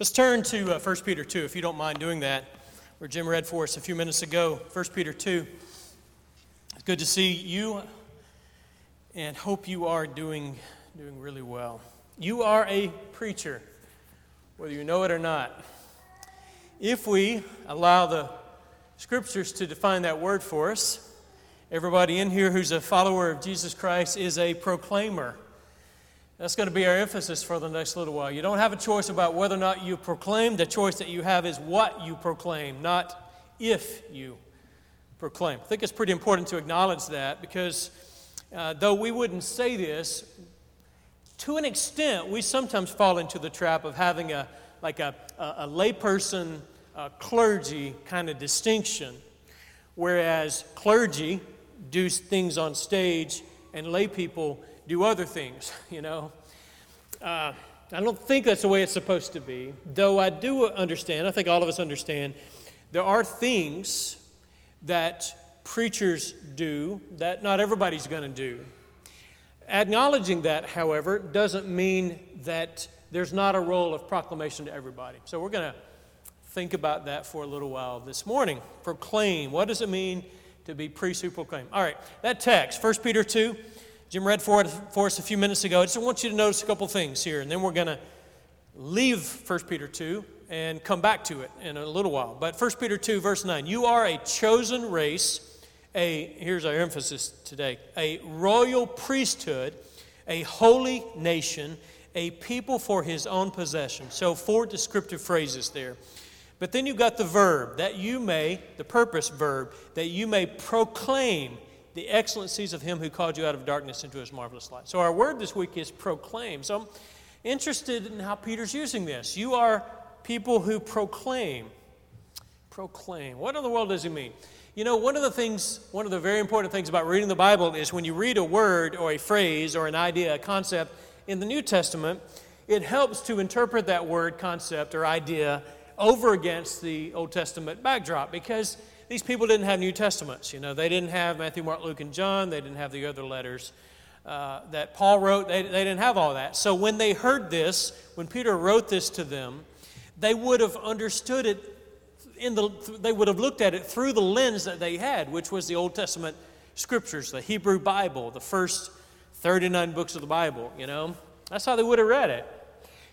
Let's turn to 1 Peter 2, if you don't mind doing that, where Jim read for us a few minutes ago. 1 Peter 2. It's good to see you, and hope you are doing really well. You are a preacher, whether you know it or not. If we allow the Scriptures to define that word for us, everybody in here who's a follower of Jesus Christ is a proclaimer. That's going to be our emphasis for the next little while. You don't have a choice about whether or not you proclaim. The choice that you have is what you proclaim, not if you proclaim. I think it's pretty important to acknowledge that because though we wouldn't say this, to an extent, we sometimes fall into the trap of having a layperson, a clergy kind of distinction, whereas clergy do things on stage and lay people do other things, you know. I don't think that's the way it's supposed to be, though I do understand, I think all of us understand, there are things that preachers do that not everybody's going to do. Acknowledging that, however, doesn't mean that there's not a role of proclamation to everybody. So we're going to think about that for a little while this morning. Proclaim. What does it mean to be priests who proclaim? All right, that text, 1 Peter 2. Jim read for us a few minutes ago. I just want you to notice a couple things here, and then we're going to leave 1 Peter 2 and come back to it in a little while. But 1 Peter 2, verse 9, you are a chosen race, here's our emphasis today, a royal priesthood, a holy nation, a people for his own possession. So four descriptive phrases there. But then you've got the verb, the purpose verb, that you may proclaim the excellencies of him who called you out of darkness into his marvelous light. So our word this week is proclaim. So I'm interested in how Peter's using this. You are people who proclaim. Proclaim. What in the world does he mean? You know, one of the very important things about reading the Bible is when you read a word or a phrase or an idea, a concept in the New Testament, it helps to interpret that word, concept, or idea over against the Old Testament backdrop because these people didn't have New Testaments, you know. They didn't have Matthew, Mark, Luke, and John. They didn't have the other letters that Paul wrote. They didn't have all that. So when they heard this, when Peter wrote this to them, they would have understood it. They would have looked at it through the lens that they had, which was the Old Testament Scriptures, the Hebrew Bible, the first 39 books of the Bible, you know. That's how they would have read it.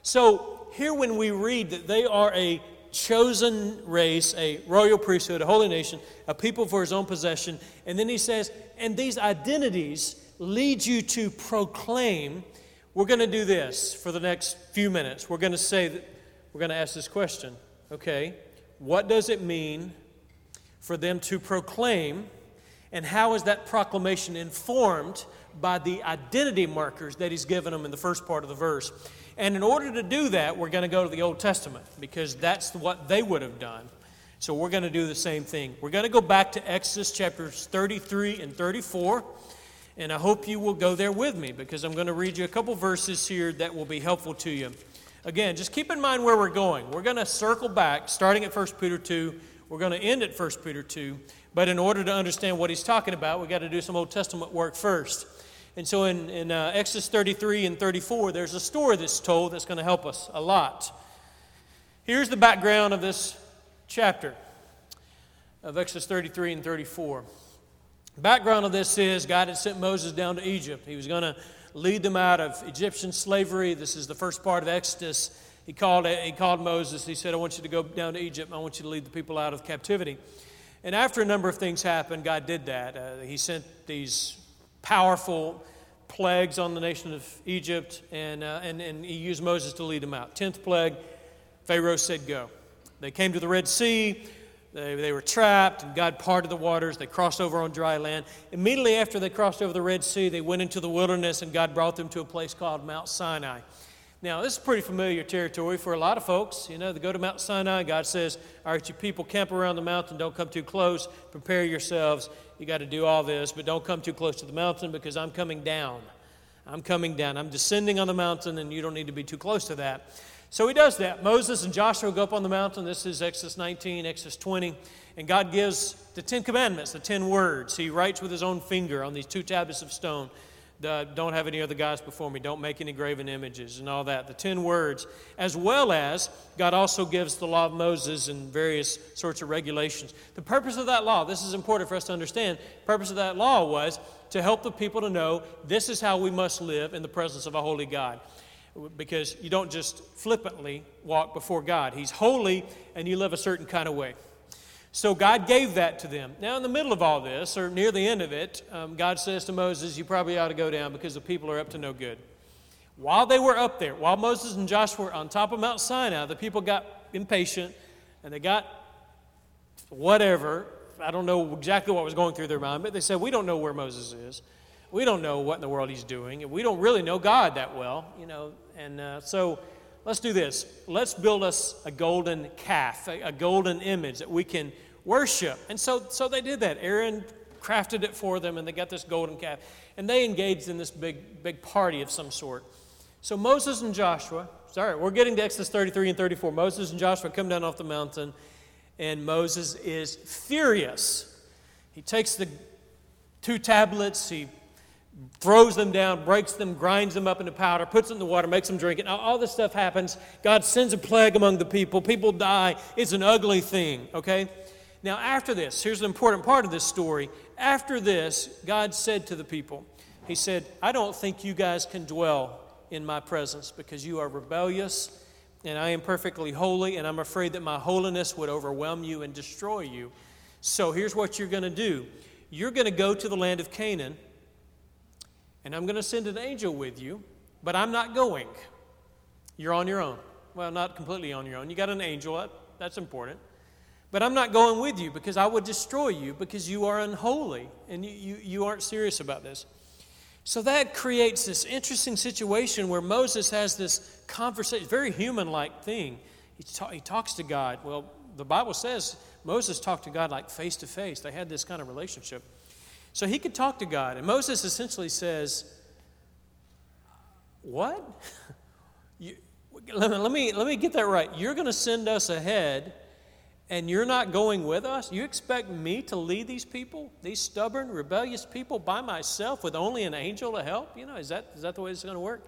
So here when we read that they are a chosen race, a royal priesthood, a holy nation, a people for his own possession. And then he says, and these identities lead you to proclaim. We're going to do this for the next few minutes. We're going to say that we're going to ask this question. Okay, what does it mean for them to proclaim? And how is that proclamation informed by the identity markers that he's given them in the first part of the verse? And in order to do that, we're going to go to the Old Testament because that's what they would have done. So we're going to do the same thing. We're going to go back to Exodus chapters 33 and 34, and I hope you will go there with me because I'm going to read you a couple verses here that will be helpful to you. Again, just keep in mind where we're going. We're going to circle back, starting at 1 Peter 2. We're going to end at 1 Peter 2. But in order to understand what he's talking about, we've got to do some Old Testament work first. And so in Exodus 33 and 34, there's a story that's told that's going to help us a lot. Here's the background of this chapter of Exodus 33 and 34. The background of this is God had sent Moses down to Egypt. He was going to lead them out of Egyptian slavery. This is the first part of Exodus. He called Moses. He said, I want you to go down to Egypt. I want you to lead the people out of captivity. And after a number of things happened, God did that. He sent these powerful plagues on the nation of Egypt, and he used Moses to lead them out. 10th plague, Pharaoh said, go. They came to the Red Sea. They were trapped, and God parted the waters. They crossed over on dry land. Immediately after they crossed over the Red Sea, they went into the wilderness, and God brought them to a place called Mount Sinai. Now, this is pretty familiar territory for a lot of folks. You know, they go to Mount Sinai. God says, all right, you people, camp around the mountain. Don't come too close. Prepare yourselves. You got to do all this, but don't come too close to the mountain because I'm coming down. I'm coming down. I'm descending on the mountain, and you don't need to be too close to that. So he does that. Moses and Joshua go up on the mountain. This is Exodus 19, Exodus 20. And God gives the 10 commandments, the 10 words. He writes with his own finger on these two tablets of stone. don't have any other gods before me, don't make any graven images and all that, the 10 words, as well as God also gives the law of Moses and various sorts of regulations. The purpose of that law, this is important for us to understand, the purpose of that law was to help the people to know this is how we must live in the presence of a holy God. Because you don't just flippantly walk before God. He's holy and you live a certain kind of way. So God gave that to them. Now in the middle of all this, or near the end of it, God says to Moses, you probably ought to go down because the people are up to no good. While they were up there, while Moses and Joshua were on top of Mount Sinai, the people got impatient and they got whatever. I don't know exactly what was going through their mind, but they said, we don't know where Moses is. We don't know what in the world he's doing. And we don't really know God that well, you know. And so let's do this. Let's build us a golden calf, a golden image that we can worship. And so they did that. Aaron crafted it for them, and they got this golden calf. And they engaged in this big party of some sort. So Moses and Joshua, sorry, we're getting to Exodus 33 and 34. Moses and Joshua come down off the mountain, and Moses is furious. He takes the 2 tablets, he throws them down, breaks them, grinds them up into powder, puts them in the water, makes them drink it. All this stuff happens. God sends a plague among the people. People die. It's an ugly thing, okay? Now, after this, here's an important part of this story. After this, God said to the people, he said, I don't think you guys can dwell in my presence because you are rebellious and I am perfectly holy and I'm afraid that my holiness would overwhelm you and destroy you. So here's what you're going to do. You're going to go to the land of Canaan, and I'm going to send an angel with you, but I'm not going. You're on your own. Well, not completely on your own. You got an angel. That's important. But I'm not going with you because I would destroy you because you are unholy and you aren't serious about this. So that creates this interesting situation where Moses has this conversation, very human-like thing. He talks to God. Well, the Bible says Moses talked to God like face to face. They had this kind of relationship. So he could talk to God. And Moses essentially says, what? Let me get that right. You're going to send us ahead, and you're not going with us? You expect me to lead these people, these stubborn, rebellious people, by myself with only an angel to help? You know, is that the way it's going to work?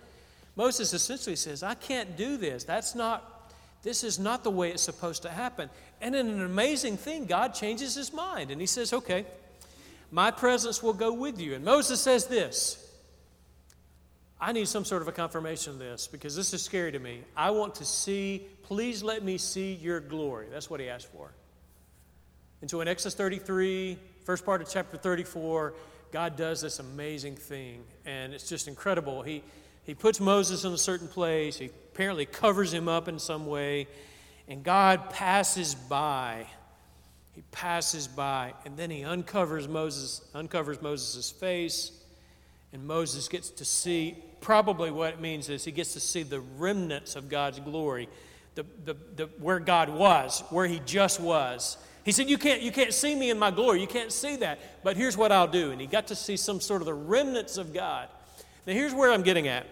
Moses essentially says, I can't do this. This is not the way it's supposed to happen. And in an amazing thing, God changes his mind. And he says, okay, my presence will go with you. And Moses says this. I need some sort of a confirmation of this because this is scary to me. I want to see, please let me see your glory. That's what he asked for. And so in Exodus 33, first part of chapter 34, God does this amazing thing. And it's just incredible. He puts Moses in a certain place. He apparently covers him up in some way. And God passes by. He passes by, and then he uncovers Moses' face, and Moses gets to see, probably what it means is he gets to see the remnants of God's glory, where God was, where he just was. He said, you can't see me in my glory. You can't see that, but here's what I'll do. And he got to see some sort of the remnants of God. Now, here's where I'm getting at.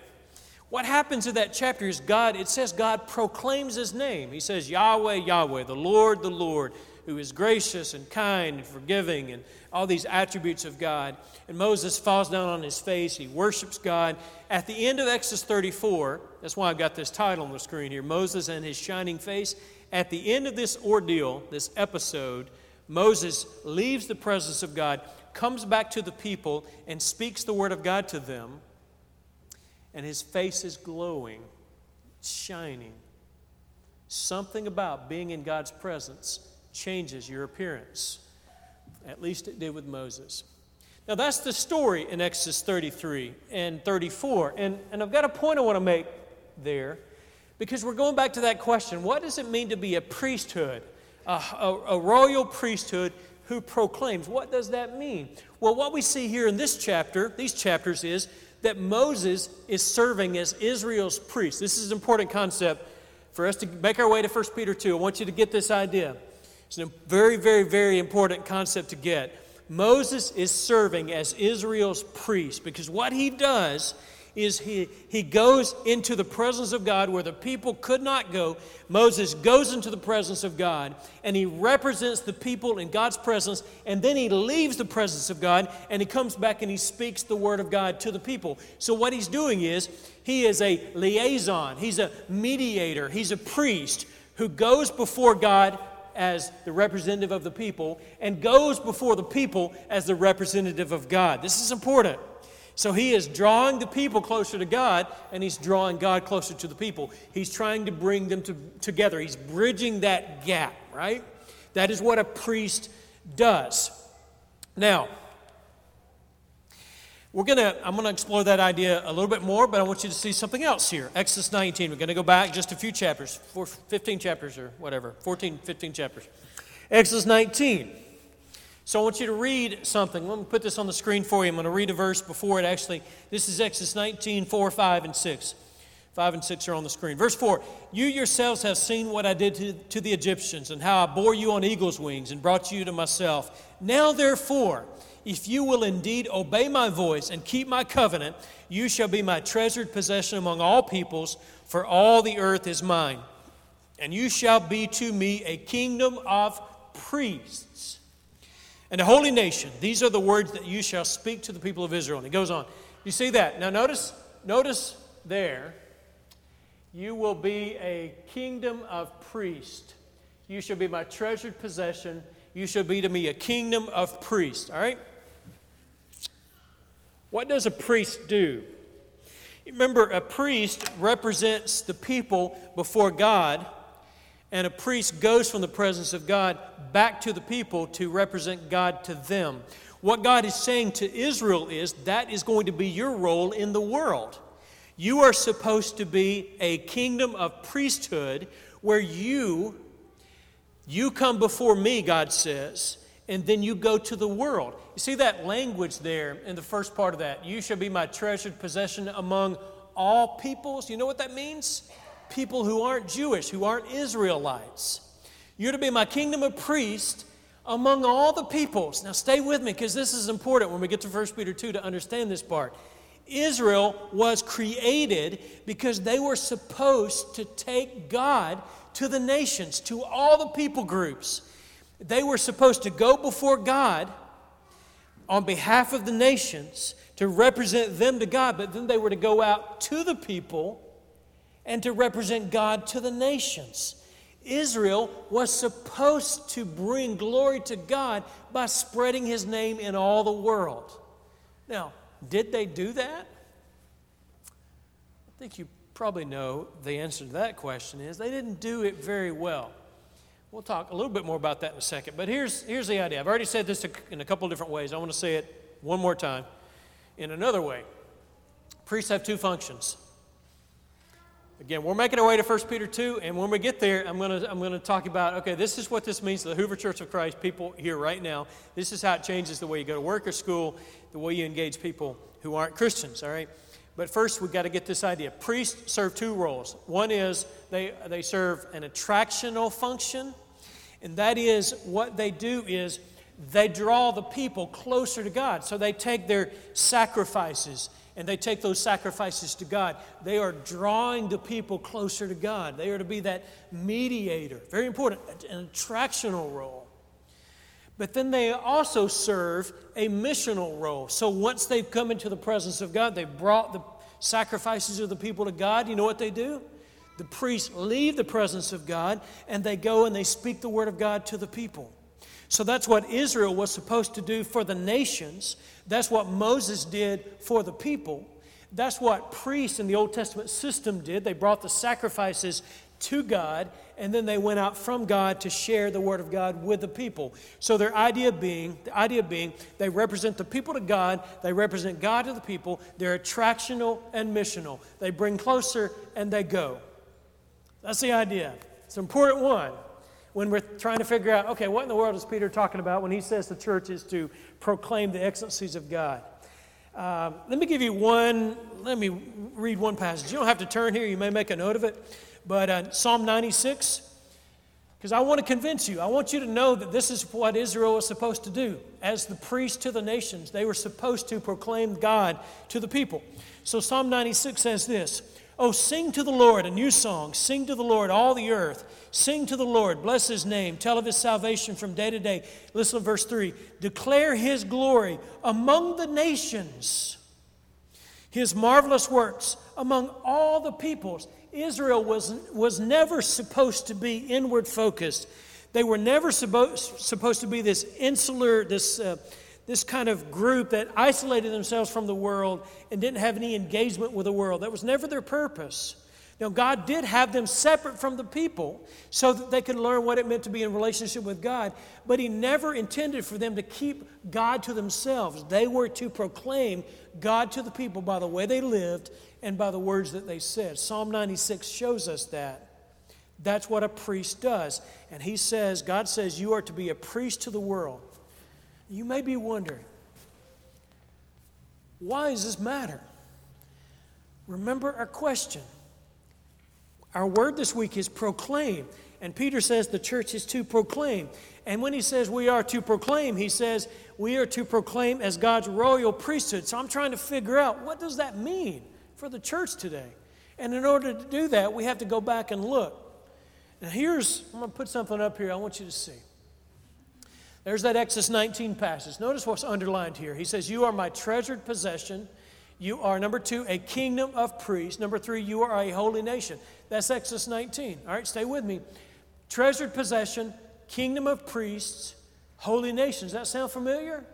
What happens in that chapter is it says God proclaims his name. He says, Yahweh, Yahweh, the Lord, who is gracious and kind and forgiving and all these attributes of God. And Moses falls down on his face. He worships God. At the end of Exodus 34, that's why I've got this title on the screen here, Moses and His Shining Face. At the end of this ordeal, this episode, Moses leaves the presence of God, comes back to the people, and speaks the word of God to them. And his face is glowing, shining. Something about being in God's presence changes your appearance. At least it did with Moses. Now that's the story in Exodus 33 and 34. And I've got a point I want to make there because we're going back to that question. What does it mean to be a priesthood, a royal priesthood who proclaims? What does that mean? Well, what we see here in this chapter, these chapters, is that Moses is serving as Israel's priest. This is an important concept for us to make our way to 1 Peter 2. I want you to get this idea. It's a very, very, very important concept to get. Moses is serving as Israel's priest because what he does is he goes into the presence of God where the people could not go. Moses goes into the presence of God, and he represents the people in God's presence, and then he leaves the presence of God, and he comes back and he speaks the word of God to the people. So what he's doing is he is a liaison. He's a mediator. He's a priest who goes before God as the representative of the people and goes before the people as the representative of God. This is important. So he is drawing the people closer to God, and he's drawing God closer to the people. He's trying to bring them together. He's bridging that gap, right? That is what a priest does. Now, I'm going to explore that idea a little bit more, but I want you to see something else here. Exodus 19, we're going to go back just a few chapters, 15 chapters. Exodus 19. So I want you to read something. Let me put this on the screen for you. I'm going to read a verse before it actually. This is Exodus 19, 4, 5, and 6. 5 and 6 are on the screen. Verse 4, you yourselves have seen what I did to the Egyptians and how I bore you on eagle's wings and brought you to myself. Now therefore, if you will indeed obey my voice and keep my covenant, you shall be my treasured possession among all peoples, for all the earth is mine. And you shall be to me a kingdom of priests and a holy nation. These are the words that you shall speak to the people of Israel. And it goes on. You see that? Now notice there, you will be a kingdom of priests. You shall be my treasured possession. You shall be to me a kingdom of priests. All right? What does a priest do? Remember, a priest represents the people before God, and a priest goes from the presence of God back to the people to represent God to them. What God is saying to Israel is, that is going to be your role in the world. You are supposed to be a kingdom of priesthood where you come before me, God says, and then you go to the world. You see that language there in the first part of that. You shall be my treasured possession among all peoples. You know what that means? People who aren't Jewish, who aren't Israelites. You're to be my kingdom of priests among all the peoples. Now stay with me, because this is important when we get to 1 Peter 2 to understand this part. Israel was created because they were supposed to take God to the nations, to all the people groups. They were supposed to go before God on behalf of the nations to represent them to God, but then they were to go out to the people and to represent God to the nations. Israel was supposed to bring glory to God by spreading His name in all the world. Now, did they do that? I think you probably know the answer to that question is they didn't do it very well. We'll talk a little bit more about that in a second, but here's the idea. I've already said this in a couple of different ways. I want to say it one more time in another way. Priests have two functions. Again, we're making our way to 1 Peter 2, and when we get there, I'm going to talk about, okay, this is what this means to the Hoover Church of Christ people here right now. This is how it changes the way you go to work or school, the way you engage people who aren't Christians, all right? But first, we've got to get this idea. Priests serve two roles. One is they serve an attractional function, and that is what they do is they draw the people closer to God. So they take their sacrifices and they take those sacrifices to God. They are drawing the people closer to God. They are to be that mediator. Very important, an attractional role. But then they also serve a missional role. So once they've come into the presence of God, they've brought the sacrifices of the people to God. You know what they do? The priests leave the presence of God, and they go and they speak the word of God to the people. So that's what Israel was supposed to do for the nations. That's what Moses did for the people. That's what priests in the Old Testament system did. They brought the sacrifices to God, and then they went out from God to share the word of God with the people. So their idea being, they represent the people to God, they represent God to the people, they're attractional and missional. They bring closer and they go. That's the idea. It's an important one. When we're trying to figure out, okay, what in the world is Peter talking about when he says the church is to proclaim the excellencies of God? Let me read one passage. You don't have to turn here. You may make a note of it. But Psalm 96, because I want to convince you. I want you to know that this is what Israel is supposed to do. As the priest to the nations, they were supposed to proclaim God to the people. So Psalm 96 says this, "Oh, sing to the Lord a new song. Sing to the Lord, all the earth. Sing to the Lord. Bless His name. Tell of His salvation from day to day." Listen to verse 3. "Declare His glory among the nations, His marvelous works among all the peoples." Israel was never supposed to be inward focused. They were never supposed to be this insular, this kind of group that isolated themselves from the world and didn't have any engagement with the world. That was never their purpose. Now, God did have them separate from the people so that they could learn what it meant to be in relationship with God, but He never intended for them to keep God to themselves. They were to proclaim God to the people by the way they lived and by the words that they said. Psalm 96 shows us that. That's what a priest does. And He says, God says, you are to be a priest to the world. You may be wondering, why does this matter? Remember our question. Our word this week is proclaim. And Peter says the church is to proclaim. And when he says we are to proclaim, he says we are to proclaim as God's royal priesthood. So I'm trying to figure out, what does that mean for the church today? And in order to do that, we have to go back and look. Now I'm going to put something up here I want you to see. There's that Exodus 19 passage. Notice what's underlined here. He says, you are my treasured possession. You are, number 2, a kingdom of priests. Number 3, you are a holy nation. That's Exodus 19. All right, stay with me. Treasured possession, kingdom of priests, holy nation. Does that sound familiar?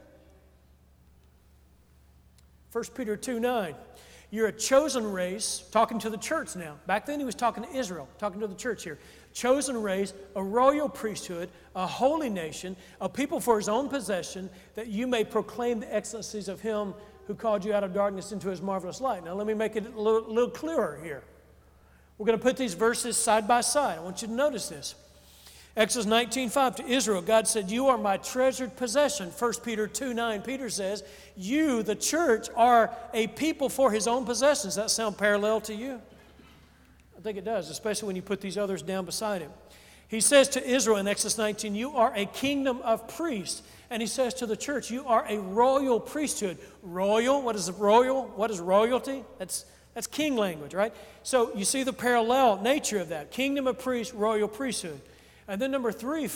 1 Peter 2:9. You're a chosen race, talking to the church now. Back then he was talking to Israel, talking to the church here. Chosen race, a royal priesthood, a holy nation, a people for His own possession, that you may proclaim the excellencies of Him who called you out of darkness into His marvelous light. Now let me make it a little clearer here. We're going to put these verses side by side. I want you to notice this. Exodus 19:5, to Israel, God said, you are my treasured possession. 1 Peter 2:9, Peter says, you, the church, are a people for His own possessions. Does that sound parallel to you? I think it does, especially when you put these others down beside him. He says to Israel in Exodus 19, you are a kingdom of priests. And He says to the church, you are a royal priesthood. Royal, what is royal? What is royalty? That's king language, right? So you see the parallel nature of that. Kingdom of priests, royal priesthood. And then number 3,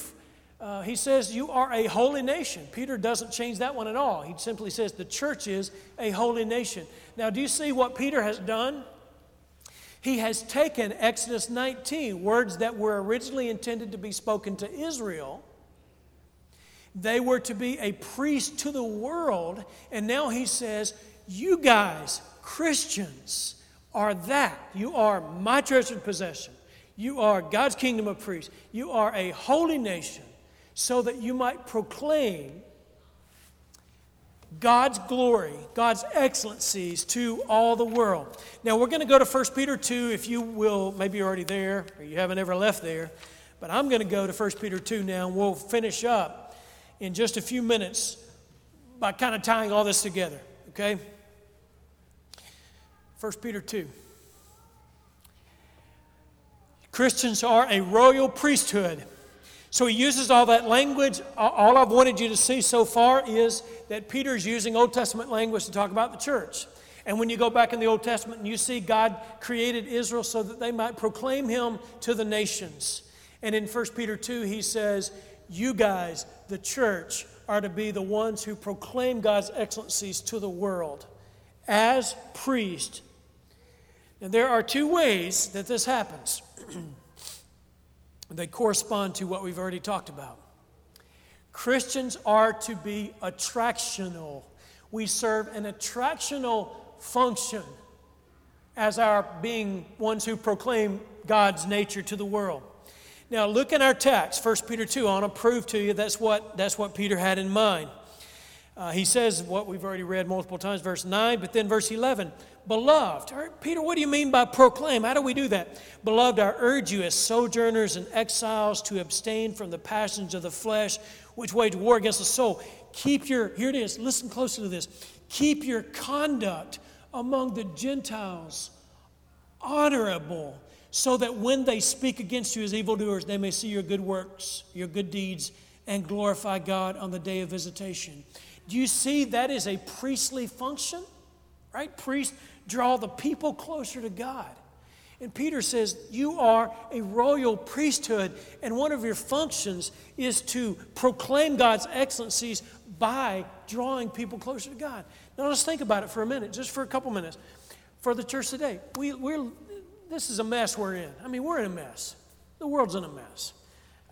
he says, you are a holy nation. Peter doesn't change that one at all. He simply says the church is a holy nation. Now, do you see what Peter has done? He has taken Exodus 19, words that were originally intended to be spoken to Israel. They were to be a priest to the world. And now he says, you guys, Christians, are that. You are my treasured possession. You are God's kingdom of priests. You are a holy nation, so that you might proclaim God's glory, God's excellencies to all the world. Now, we're going to go to 1 Peter 2, if you will. Maybe you're already there, or you haven't ever left there. But I'm going to go to 1 Peter 2 now, and we'll finish up in just a few minutes by kind of tying all this together, okay? 1 Peter 2. Christians are a royal priesthood. So he uses all that language. All I've wanted you to see so far is that Peter's using Old Testament language to talk about the church. And when you go back in the Old Testament and you see God created Israel so that they might proclaim Him to the nations. And in 1 Peter 2, he says, you guys, the church, are to be the ones who proclaim God's excellencies to the world as priests. And there are 2 ways that this happens. They correspond to what we've already talked about. Christians are to be attractional. We serve an attractional function as our being ones who proclaim God's nature to the world. Now look in our text, 1 Peter 2. I want to prove to you that's what Peter had in mind. He says what we've already read multiple times, verse 9, but then verse 11, beloved. All right, Peter, what do you mean by proclaim? How do we do that? Beloved, I urge you as sojourners and exiles to abstain from the passions of the flesh, which wage war against the soul. Here it is, listen closely to this. Keep your conduct among the Gentiles honorable, so that when they speak against you as evildoers, they may see your good works, your good deeds, and glorify God on the day of visitation. Do you see that is a priestly function, right? Priests draw the people closer to God. And Peter says, you are a royal priesthood, and one of your functions is to proclaim God's excellencies by drawing people closer to God. Now let's think about it for a minute, just for a couple minutes. For the church today, this is a mess we're in. I mean, we're in a mess. The world's in a mess.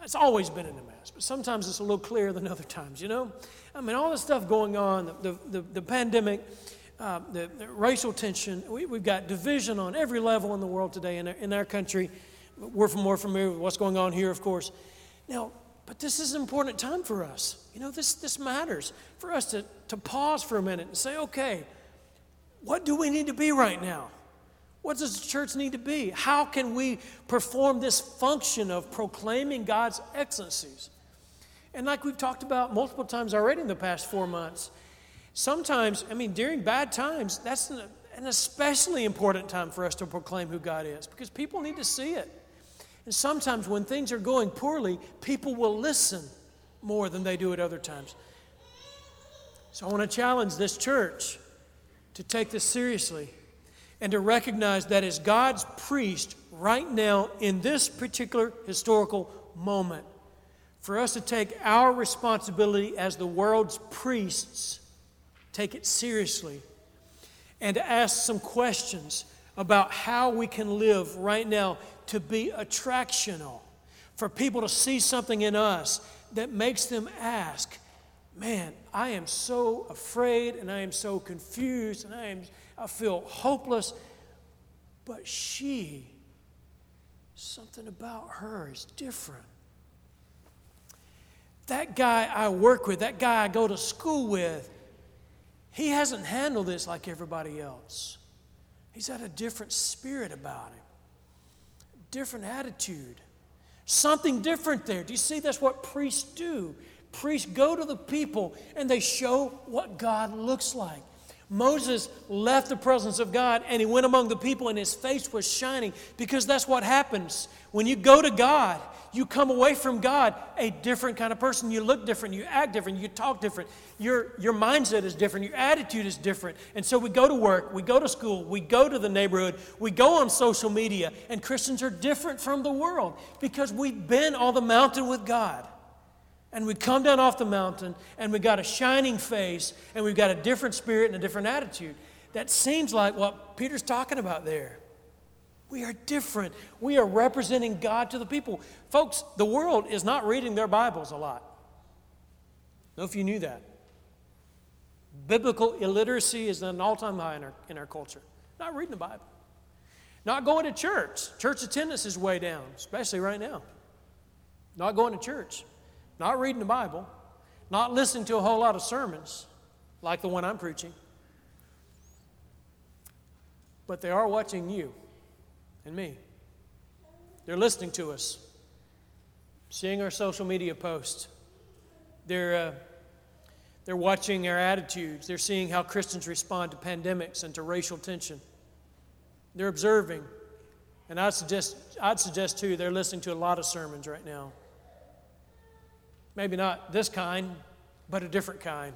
It's always been in a mess, but sometimes it's a little clearer than other times, you know? I mean, all this stuff going on, the pandemic, the racial tension, we've got division on every level in the world today in our country. We're more familiar with what's going on here, of course. Now, but this is an important time for us. You know, this matters for us to pause for a minute and say, okay, what do we need to be right now? What does the church need to be? How can we perform this function of proclaiming God's excellencies? And like we've talked about multiple times already in the past 4 months, sometimes, I mean, during bad times, that's an especially important time for us to proclaim who God is, because people need to see it. And sometimes when things are going poorly, people will listen more than they do at other times. So I want to challenge this church to take this seriously and to recognize that as God's priest right now in this particular historical moment, for us to take our responsibility as the world's priests, take it seriously, and to ask some questions about how we can live right now to be attractional, for people to see something in us that makes them ask, man, I am so afraid, and I am so confused, and I feel hopeless, but something about her is different. That guy I work with, that guy I go to school with, he hasn't handled this like everybody else. He's had a different spirit about him, a different attitude, something different there. Do you see? That's what priests do. Priests go to the people and they show what God looks like. Moses left the presence of God and he went among the people and his face was shining, because that's what happens. When you go to God, you come away from God a different kind of person. You look different, you act different, you talk different. Your mindset is different, your attitude is different. And so we go to work, we go to school, we go to the neighborhood, we go on social media, and Christians are different from the world because we've been on the mountain with God. And we come down off the mountain, and we've got a shining face, and we've got a different spirit and a different attitude. That seems like what Peter's talking about there. We are different. We are representing God to the people. Folks, the world is not reading their Bibles a lot. I don't know if you knew that. Biblical illiteracy is at an all-time high in our culture. Not reading the Bible. Not going to church. Church attendance is way down, especially right now. Not going to church. Not reading the Bible, not listening to a whole lot of sermons like the one I'm preaching, but they are watching you and me. They're listening to us, seeing our social media posts. They're watching our attitudes. They're seeing how Christians respond to pandemics and to racial tension. They're observing, and I'd suggest too, they're listening to a lot of sermons right now. Maybe not this kind, but a different kind.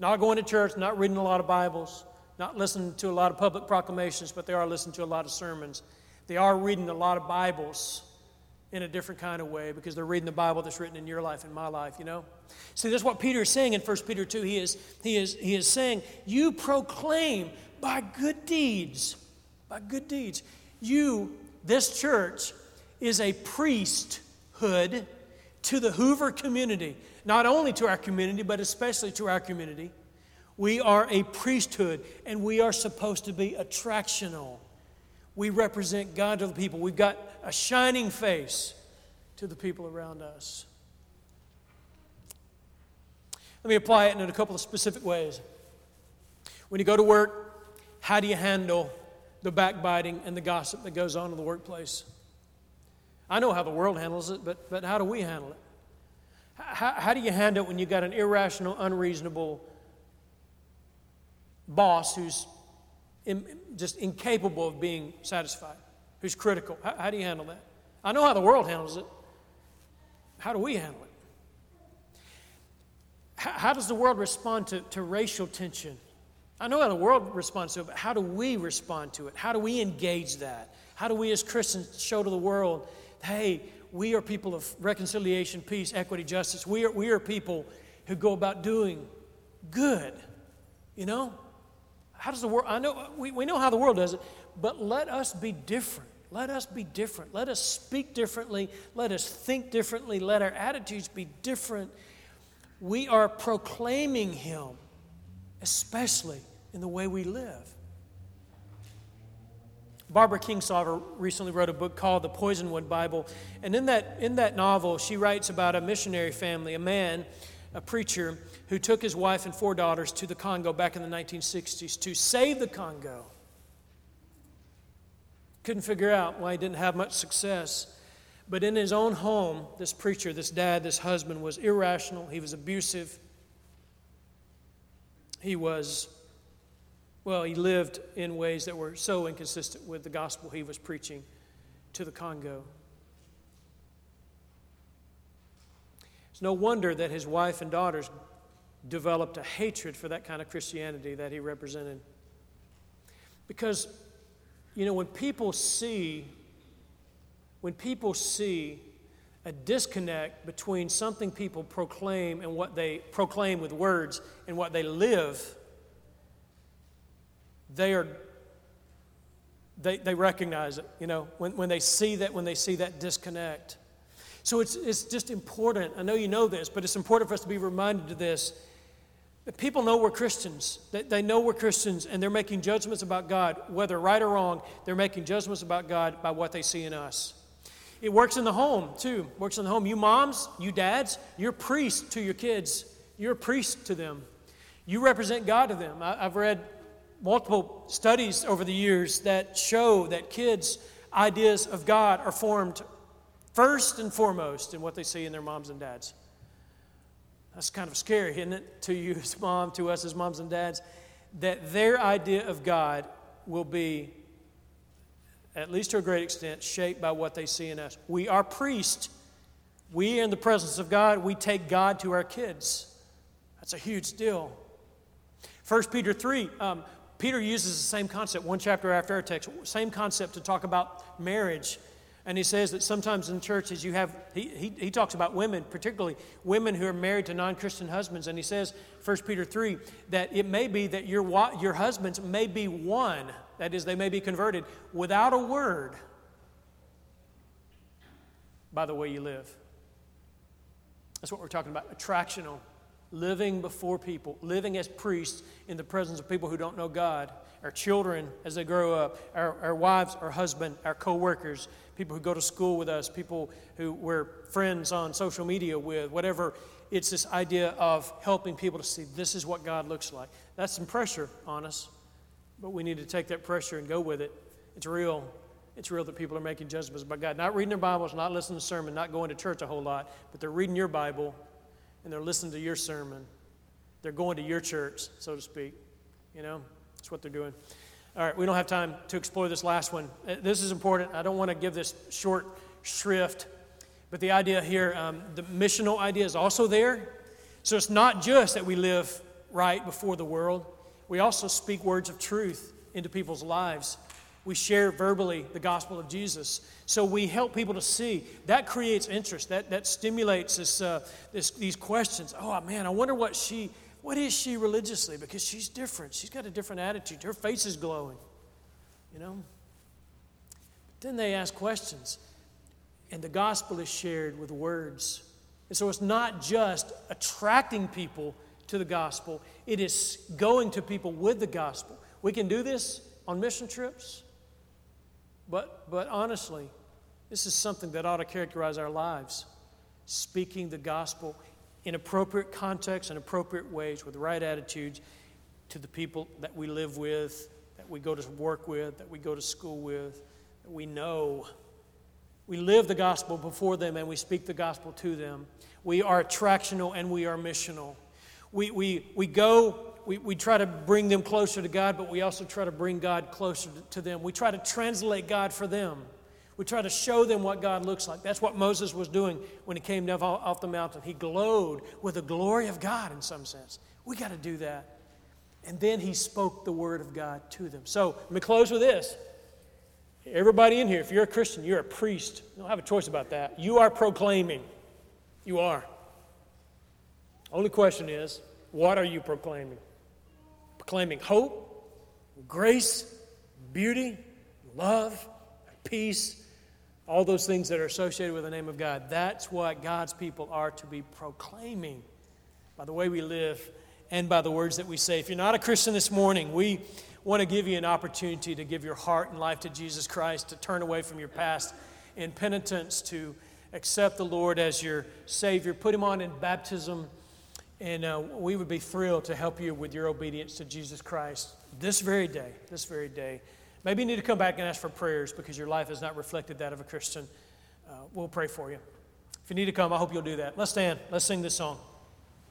Not going to church, not reading a lot of Bibles, not listening to a lot of public proclamations, but they are listening to a lot of sermons. They are reading a lot of Bibles in a different kind of way, because they're reading the Bible that's written in your life and my life, you know? See, that's what Peter is saying in 1 Peter 2. He is saying, you proclaim by good deeds. You, this church, is a priesthood to the Hoover community, not only to our community, but especially to our community. We are a priesthood, and we are supposed to be attractional. We represent God to the people. We've got a shining face to the people around us. Let me apply it in a couple of specific ways. When you go to work, how do you handle the backbiting and the gossip that goes on in the workplace? I know how the world handles it, but how do we handle it? How do you handle it when you've got an irrational, unreasonable boss who's just incapable of being satisfied, who's critical? How do you handle that? I know how the world handles it. How do we handle it? How does the world respond to racial tension I know how the world responds to it, but how do we respond to it? How do we engage that? How do we as Christians show to the world, hey, we are people of reconciliation, peace, equity, justice. We are people who go about doing good. You know? How does the world, I know, we know how the world does it, but let us be different. Let us be different. Let us speak differently. Let us think differently. Let our attitudes be different. We are proclaiming Him, especially in the way we live. Barbara Kingsolver recently wrote a book called The Poisonwood Bible, and in that novel, she writes about a missionary family, a man, a preacher, who took his wife and 4 daughters to the Congo back in the 1960s to save the Congo. Couldn't figure out why he didn't have much success. But in his own home, this preacher, this dad, this husband was irrational. He was abusive. He lived in ways that were so inconsistent with the gospel he was preaching to the Congo. It's no wonder that his wife and daughters developed a hatred for that kind of Christianity that he represented. Because, you know, when people see a disconnect between something people proclaim and what they proclaim with words and what they live, they recognize it, you know, when they see that disconnect. So it's just important. I know you know this, but it's important for us to be reminded of this. That people know we're Christians. They know we're Christians, and they're making judgments about God, whether right or wrong. They're making judgments about God by what they see in us. It works in the home, too. Works in the home. You moms, you dads, you're priests to your kids. You're a priest to them. You represent God to them. I've read multiple studies over the years that show that kids' ideas of God are formed first and foremost in what they see in their moms and dads. That's kind of scary, isn't it? To you as mom, to us as moms and dads, that their idea of God will be, at least to a great extent, shaped by what they see in us. We are priests. We are in the presence of God. We take God to our kids. That's a huge deal. 1 Peter 3, Peter uses the same concept, one chapter after our text, same concept to talk about marriage. And he says that sometimes in churches you have, he talks about women, particularly women who are married to non-Christian husbands. And he says, 1 Peter 3, that it may be that your husbands may be won, that is, they may be converted, without a word by the way you live. That's what we're talking about, attractional. Living before people, living as priests in the presence of people who don't know God, our children as they grow up, our wives, our husband, our co-workers, people who go to school with us, people who we're friends on social media with, whatever. It's this idea of helping people to see this is what God looks like. That's some pressure on us, but we need to take that pressure and go with it. It's real. It's real that people are making judgments by God. Not reading their Bibles, not listening to sermon, not going to church a whole lot, but they're reading your Bible, and they're listening to your sermon. They're going to your church, so to speak. You know, that's what they're doing. All right, we don't have time to explore this last one. This is important. I don't want to give this short shrift, but the idea here, the missional idea is also there. So it's not just that we live right before the world. We also speak words of truth into people's lives. We share verbally the gospel of Jesus. So we help people to see. That creates interest. That stimulates these questions. Oh, man, I wonder what is she religiously? Because she's different. She's got a different attitude. Her face is glowing, you know. But then they ask questions, and the gospel is shared with words. And so it's not just attracting people to the gospel. It is going to people with the gospel. We can do this on mission trips. But honestly, this is something that ought to characterize our lives. Speaking the gospel in appropriate contexts and appropriate ways with the right attitudes to the people that we live with, that we go to work with, that we go to school with, that we know. We live the gospel before them and we speak the gospel to them. We are attractional and we are missional. We try to bring them closer to God, but we also try to bring God closer to them. We try to translate God for them. We try to show them what God looks like. That's what Moses was doing when he came down off the mountain. He glowed with the glory of God in some sense. We got to do that. And then he spoke the word of God to them. So let me close with this. Everybody in here, if you're a Christian, you're a priest. You don't have a choice about that. You are proclaiming. You are. Only question is, what are you proclaiming? Proclaiming hope, grace, beauty, love, peace, all those things that are associated with the name of God. That's what God's people are to be proclaiming by the way we live and by the words that we say. If you're not a Christian this morning, we want to give you an opportunity to give your heart and life to Jesus Christ, to turn away from your past in penitence, to accept the Lord as your Savior. Put him on in baptism, and we would be thrilled to help you with your obedience to Jesus Christ this very day. Maybe you need to come back and ask for prayers because your life has not reflected that of a Christian. We'll pray for you. If you need to come, I hope you'll do that. Let's stand. Let's sing this song.